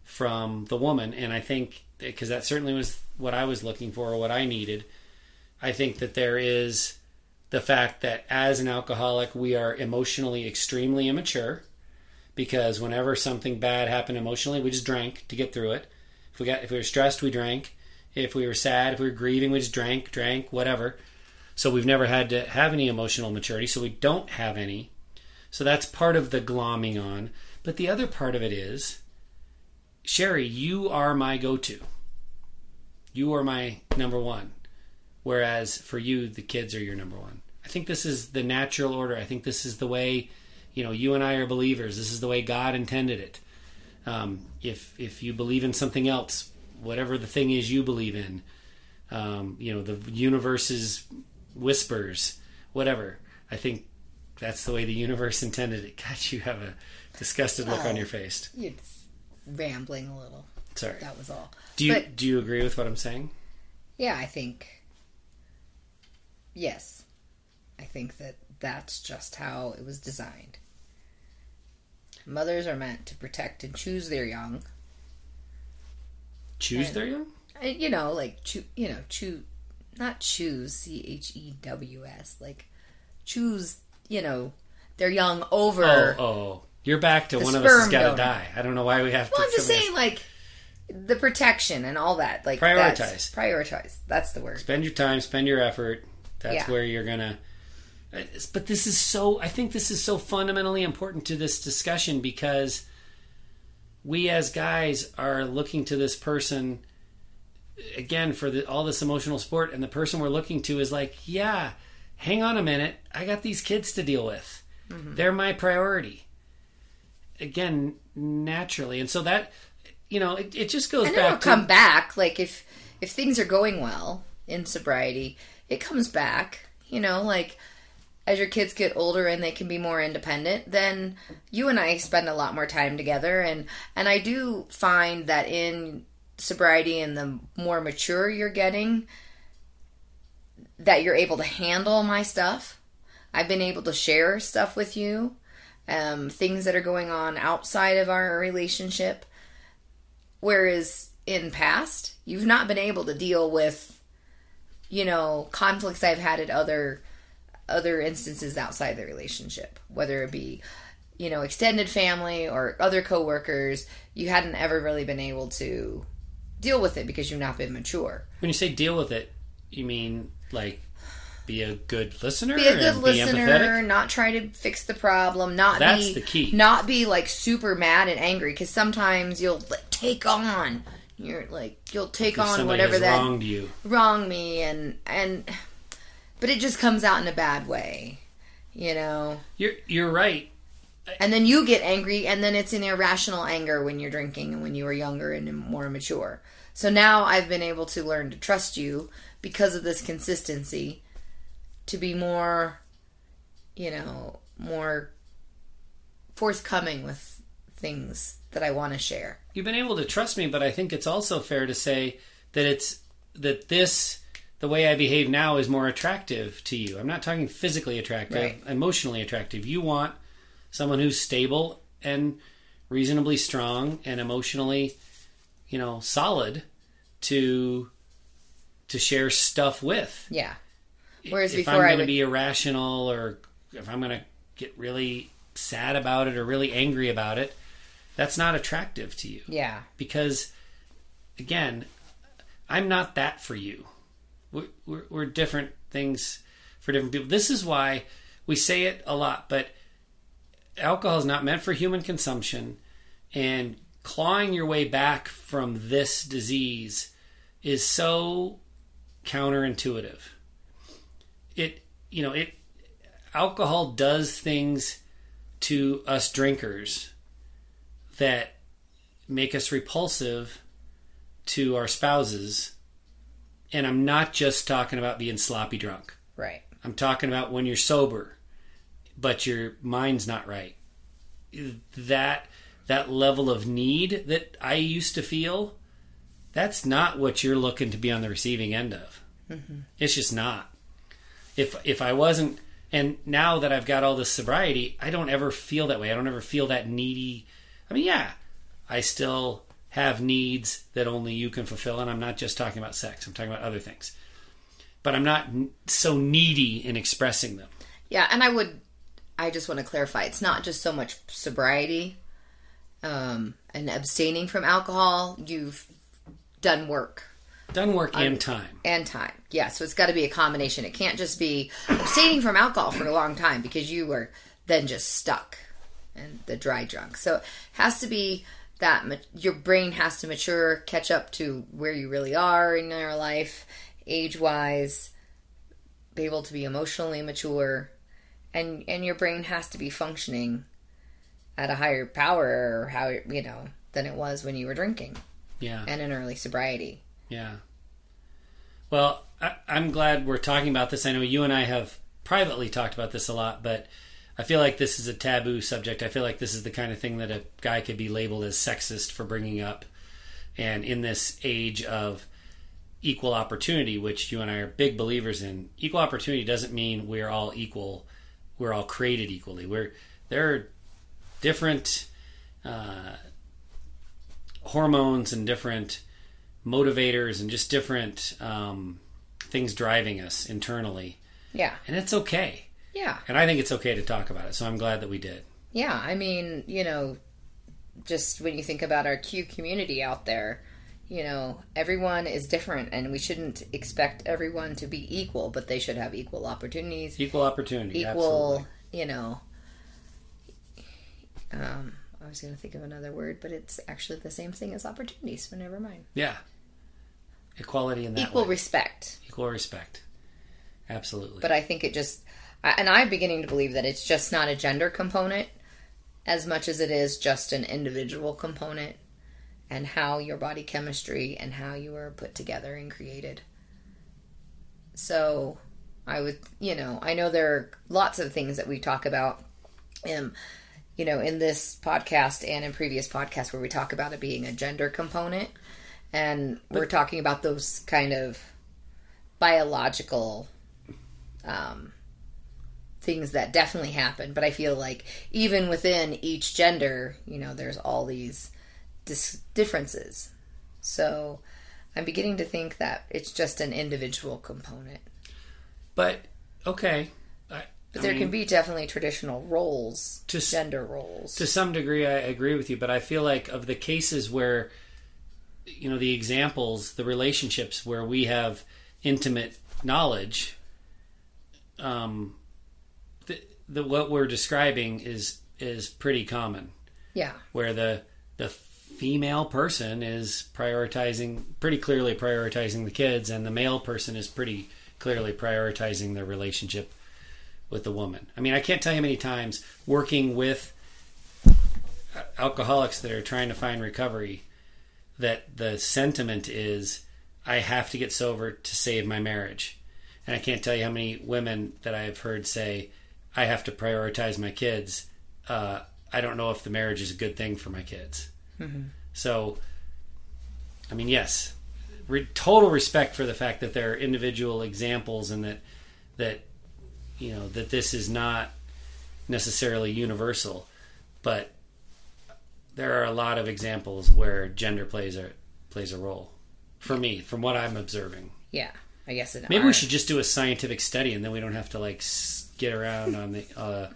from the woman. And I think, because that certainly was what I was looking for or what I needed. I think that there is the fact that as an alcoholic, we are emotionally extremely immature, because whenever something bad happened emotionally, we just drank to get through it. If we got, if we were stressed, we drank. If we were sad, if we were grieving, we just drank, drank, whatever. So we've never had to have any emotional maturity, so we don't have any. So that's part of the glomming on. But the other part of it is, Sherry, you are my go-to. You are my number one. Whereas for you, the kids are your number one. I think this is the natural order. I think this is the way, you know, you and I are believers. This is the way God intended it. Um, if if you believe in something else, whatever the thing is you believe in, um, you know, the universe's whispers, whatever. I think that's the way the universe intended it. God, you have a disgusted look uh, on your face. You're rambling a little. Sorry. That was all. Do you, but, do you agree with what I'm saying? Yeah, I think, yes. I think that that's just how it was designed. Mothers are meant to protect and choose their young. Choose and, their young? You know, like, choo- you know, choose, not choose, C H E W S, like, choose, you know, their young over. Oh, oh. You're back to one of us has got to die. I don't know why we have well, to. Well, I'm just saying, like, the protection and all that. Like, prioritize. That's, prioritize. That's the word. Spend your time, spend your effort. That's yeah. where you're going to. But this is so, I think this is so fundamentally important to this discussion, because we as guys are looking to this person, again, for the, all this emotional support, and the person we're looking to is like, yeah, hang on a minute, I got these kids to deal with. Mm-hmm. They're my priority. Again, naturally. And so that, you know, it, it just goes and back it'll to... it'll come back, like if, if things are going well in sobriety, it comes back, you know, like... as your kids get older and they can be more independent, then you and I spend a lot more time together. And, and I do find that in sobriety and the more mature you're getting, that you're able to handle my stuff. I've been able to share stuff with you, um, things that are going on outside of our relationship. Whereas in past, you've not been able to deal with, you know, conflicts I've had at other other instances outside the relationship, whether it be, you know, extended family or other coworkers. You hadn't ever really been able to deal with it because you've not been mature. When you say deal with it, you mean like be a good listener? Be a good listener, not try to fix the problem, not That's be, the key. Not be like super mad and angry, because sometimes you'll like, take on, you're like, you'll take on whatever that wronged you. Wrong me and, and, but it just comes out in a bad way, you know? You're you're right. And then you get angry, and then it's an irrational anger when you're drinking and when you were younger and more mature. So now I've been able to learn to trust you because of this consistency, to be more, you know, more forthcoming with things that I want to share. You've been able to trust me, but I think it's also fair to say that it's that this... the way I behave now is more attractive to you. I'm not talking physically attractive, right. Emotionally attractive. You want someone who's stable and reasonably strong and emotionally, you know, solid to to share stuff with. Yeah. Whereas if before I'm going would... to be irrational, or if I'm going to get really sad about it or really angry about it, that's not attractive to you. Yeah. Because again, I'm not that for you. We're, we're different things for different people. This is why we say it a lot, but alcohol is not meant for human consumption, and clawing your way back from this disease is so counterintuitive. It, you know, it, alcohol does things to us drinkers that make us repulsive to our spouses. And I'm not just talking about being sloppy drunk. Right. I'm talking about when you're sober, but your mind's not right. That that level of need that I used to feel, that's not what you're looking to be on the receiving end of. Mm-hmm. It's just not. If if I wasn't, and now that I've got all this sobriety, I don't ever feel that way. I don't ever feel that needy. I mean, yeah, I still... have needs that only you can fulfill. And I'm not just talking about sex. I'm talking about other things. But I'm not so needy in expressing them. Yeah, and I would, I just want to clarify, it's not just so much sobriety um, and abstaining from alcohol. You've done work. Done work um, and time. And time, yeah. So it's got to be a combination. It can't just be abstaining from alcohol for a long time because you were then just stuck and the dry drunk. So it has to be that ma- your brain has to mature, catch up to where you really are in your life, age-wise, be able to be emotionally mature, and and your brain has to be functioning at a higher power, or how you know, than it was when you were drinking. Yeah. And in early sobriety. Yeah. Well, I, I'm glad we're talking about this. I know you and I have privately talked about this a lot, but I feel like this is a taboo subject. I feel like this is the kind of thing that a guy could be labeled as sexist for bringing up. And in this age of equal opportunity, which you and I are big believers in, equal opportunity doesn't mean we're all equal. We're all created equally. We're, there are different uh, hormones and different motivators and just different um, things driving us internally. Yeah. And it's okay. Yeah. And I think it's okay to talk about it. So I'm glad that we did. Yeah. I mean, you know, just when you think about our Q community out there, you know, everyone is different and we shouldn't expect everyone to be equal, but they should have equal opportunities. Equal opportunity. Equal, absolutely. You know, um, I was going to think of another word, but it's actually the same thing as opportunities, so never mind. Yeah. Equality in that Equal way. respect. Equal respect. Absolutely. But I think it just, and I'm beginning to believe that it's just not a gender component as much as it is just an individual component and how your body chemistry and how you were put together and created. So I would, you know, I know there are lots of things that we talk about um, you know, in this podcast and in previous podcasts where we talk about it being a gender component. And we're but, talking about those kind of biological um, things that definitely happen. But I feel like even within each gender, you know, there's all these dis- differences. So I'm beginning to think that it's just an individual component. But, okay. I- But I there mean, can be definitely traditional roles, to, gender roles. To some degree, I agree with you, but I feel like of the cases where, you know, the examples, the relationships where we have intimate knowledge, um, the, the what we're describing is is pretty common. Yeah, where the the female person is prioritizing pretty clearly prioritizing the kids, and the male person is pretty clearly prioritizing their relationship with the woman. I mean, I can't tell you how many times working with alcoholics that are trying to find recovery that the sentiment is, I have to get sober to save my marriage. And I can't tell you how many women that I've heard say, I have to prioritize my kids. Uh, I don't know if the marriage is a good thing for my kids. Mm-hmm. So, I mean, yes, re- total respect for the fact that there are individual examples and that, that, you know, that this is not necessarily universal, but there are a lot of examples where gender plays a plays a role. For me, from what I'm observing. Yeah, I guess it. Maybe are. we should just do a scientific study, and then we don't have to like get around on the uh,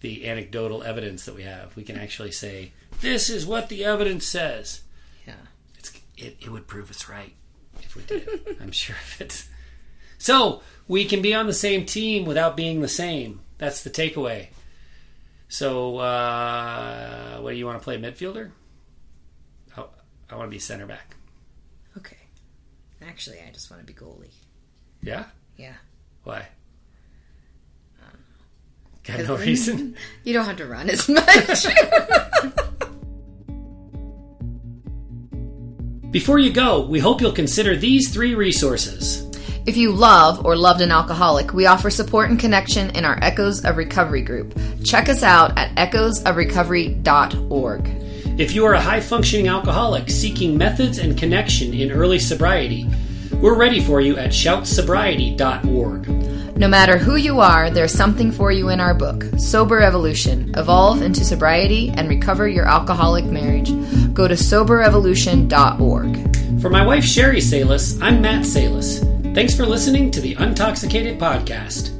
the anecdotal evidence that we have. We can actually say this is what the evidence says. Yeah, it's, it it would prove it's right if we did. I'm sure of it. So, we can be on the same team without being the same. That's the takeaway. So, uh, what do you want to play, midfielder? Oh, I want to be center back. Okay. Actually, I just want to be goalie. Yeah? Yeah. Why? Um, Got no reason? You don't have to run as much. Before you go, we hope you'll consider these three resources. If you love or loved an alcoholic, we offer support and connection in our Echoes of Recovery group. Check us out at echoes of recovery dot org. If you are a high-functioning alcoholic seeking methods and connection in early sobriety, we're ready for you at shout sobriety dot org. No matter who you are, there's something for you in our book, Sober Evolution, Evolve into Sobriety and Recover Your Alcoholic Marriage. go to sober evolution dot org. For my wife, Sherry Salas, I'm Matt Salas. Thanks for listening to the Untoxicated Podcast.